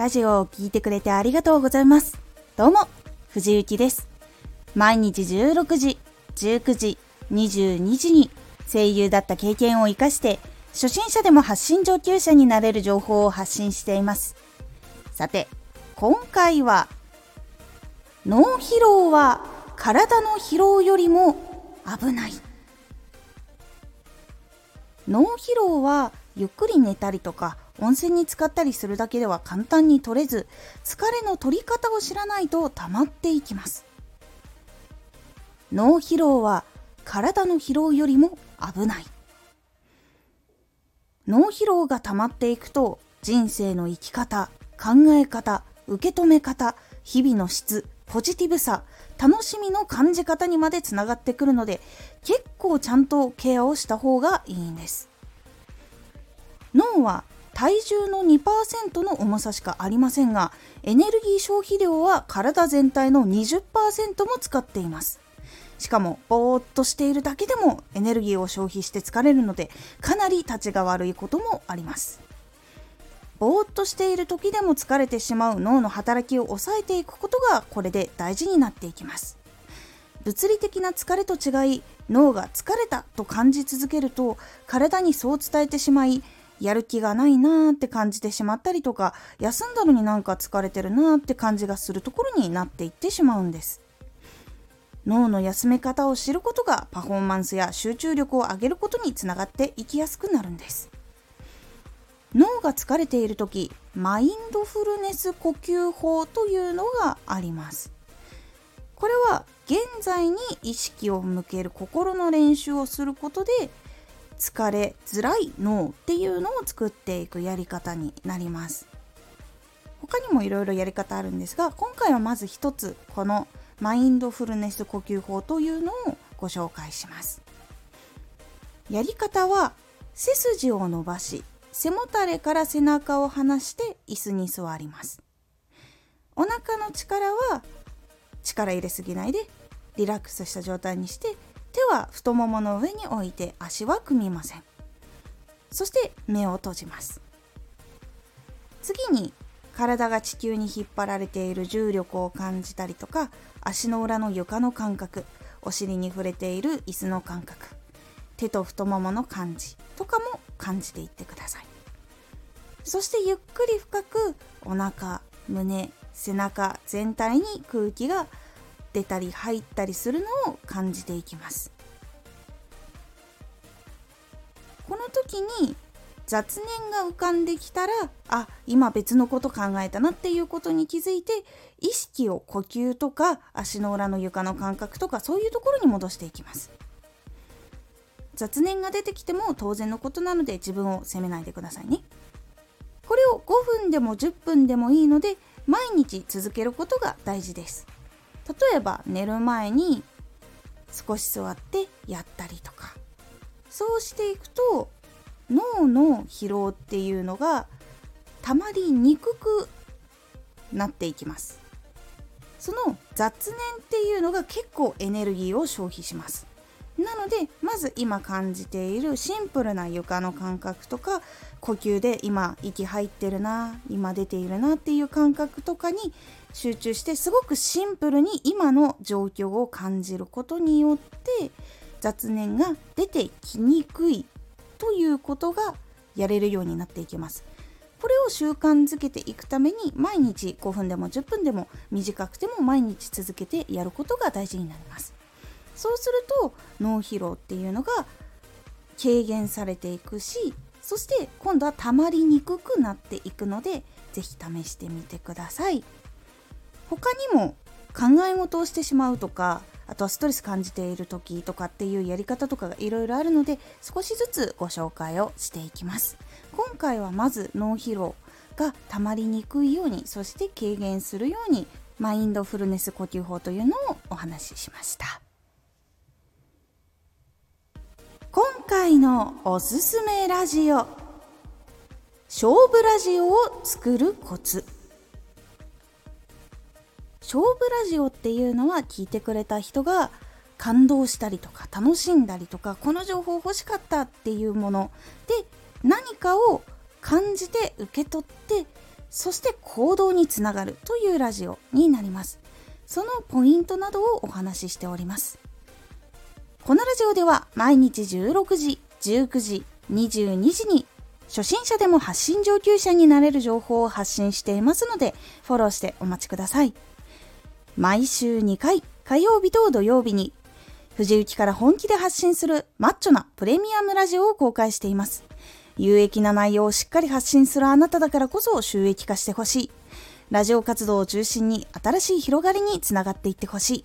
ラジオを聞いてくれてありがとうございます。どうも、藤幸です。毎日16時、19時、22時に声優だった経験を生かして、初心者でも発信上級者になれる情報を発信しています。さて、今回は、脳疲労は体の疲労よりも危ない。脳疲労はゆっくり寝たりとか温泉に浸かったりするだけでは簡単に取れず、疲れの取り方を知らないと溜まっていきます。脳疲労は体の疲労よりも危ない。脳疲労が溜まっていくと、人生の生き方、考え方、受け止め方、日々の質、ポジティブさ、楽しみの感じ方にまでつながってくるので、結構ちゃんとケアをした方がいいんです。脳は体重の 2% の重さしかありませんが、エネルギー消費量は体全体の 20% も使っています。しかもぼーっとしているだけでもエネルギーを消費して疲れるので、かなり立ちが悪いこともあります。ぼーっとしている時でも疲れてしまう脳の働きを抑えていくことが、これで大事になっていきます。物理的な疲れと違い、脳が疲れたと感じ続けると、体にそう伝えてしまい、やる気がないなーって感じてしまったりとか、休んだのになんか疲れてるなーって感じがするところになっていってしまうんです。脳の休め方を知ることが、パフォーマンスや集中力を上げることにつながっていきやすくなるんです。脳が疲れているとき、マインドフルネス呼吸法というのがあります。これは現在に意識を向ける心の練習をすることで、疲れづらい脳っていうのを作っていくやり方になります。他にもいろいろやり方あるんですが、今回はまず一つ、このマインドフルネス呼吸法というのをご紹介します。やり方は、背筋を伸ばし、背もたれから背中を離して椅子に座ります。お腹の力は力入れすぎないでリラックスした状態にして、手は太ももの上に置いて足は組みません。そして目を閉じます。次に、体が地球に引っ張られている重力を感じたりとか、足の裏の床の感覚、お尻に触れている椅子の感覚、手と太ももの感じとかも感じていってください。そしてゆっくり深く、お腹、胸、背中全体に空気が出たり入ったりするのを感じていきます。この時に雑念が浮かんできたら、あ、今別のこと考えたなっていうことに気づいて、意識を呼吸とか足の裏の床の感覚とか、そういうところに戻していきます。雑念が出てきても当然のことなので、自分を責めないでくださいね。これを5分でも10分でもいいので、毎日続けることが大事です。例えば寝る前に少し座ってやったりとか、そうしていくと脳の疲労っていうのがたまりにくくなっていきます。その雑念っていうのが結構エネルギーを消費します。なので、まず今感じているシンプルな床の感覚とか、呼吸で今息入ってるな、今出ているなっていう感覚とかに集中して、すごくシンプルに今の状況を感じることによって、雑念が出てきにくいということがやれるようになっていきます。これを習慣づけていくために、毎日5分でも10分でも短くても毎日続けてやることが大事になります。そうすると脳疲労っていうのが軽減されていくし、そして今度はたまりにくくなっていくので、ぜひ試してみてください。他にも考え事をしてしまうとか、あとはストレス感じている時とかっていうやり方とかがいろいろあるので、少しずつご紹介をしていきます。今回はまず脳疲労がたまりにくいように、そして軽減するように、マインドフルネス呼吸法というのをお話ししました。今回のおすすめラジオ、勝負ラジオを作るコツ。勝負ラジオっていうのは、聞いてくれた人が感動したりとか楽しんだりとか、この情報欲しかったっていうもので、何かを感じて受け取って、そして行動につながるというラジオになります。そのポイントなどをお話ししております。このラジオでは毎日16時、19時、22時に初心者でも発信上級者になれる情報を発信していますので、フォローしてお待ちください。毎週2回、火曜日と土曜日に藤雪から本気で発信するマッチョなプレミアムラジオを公開しています。有益な内容をしっかり発信するあなただからこそ収益化してほしい。ラジオ活動を中心に新しい広がりにつながっていってほしい。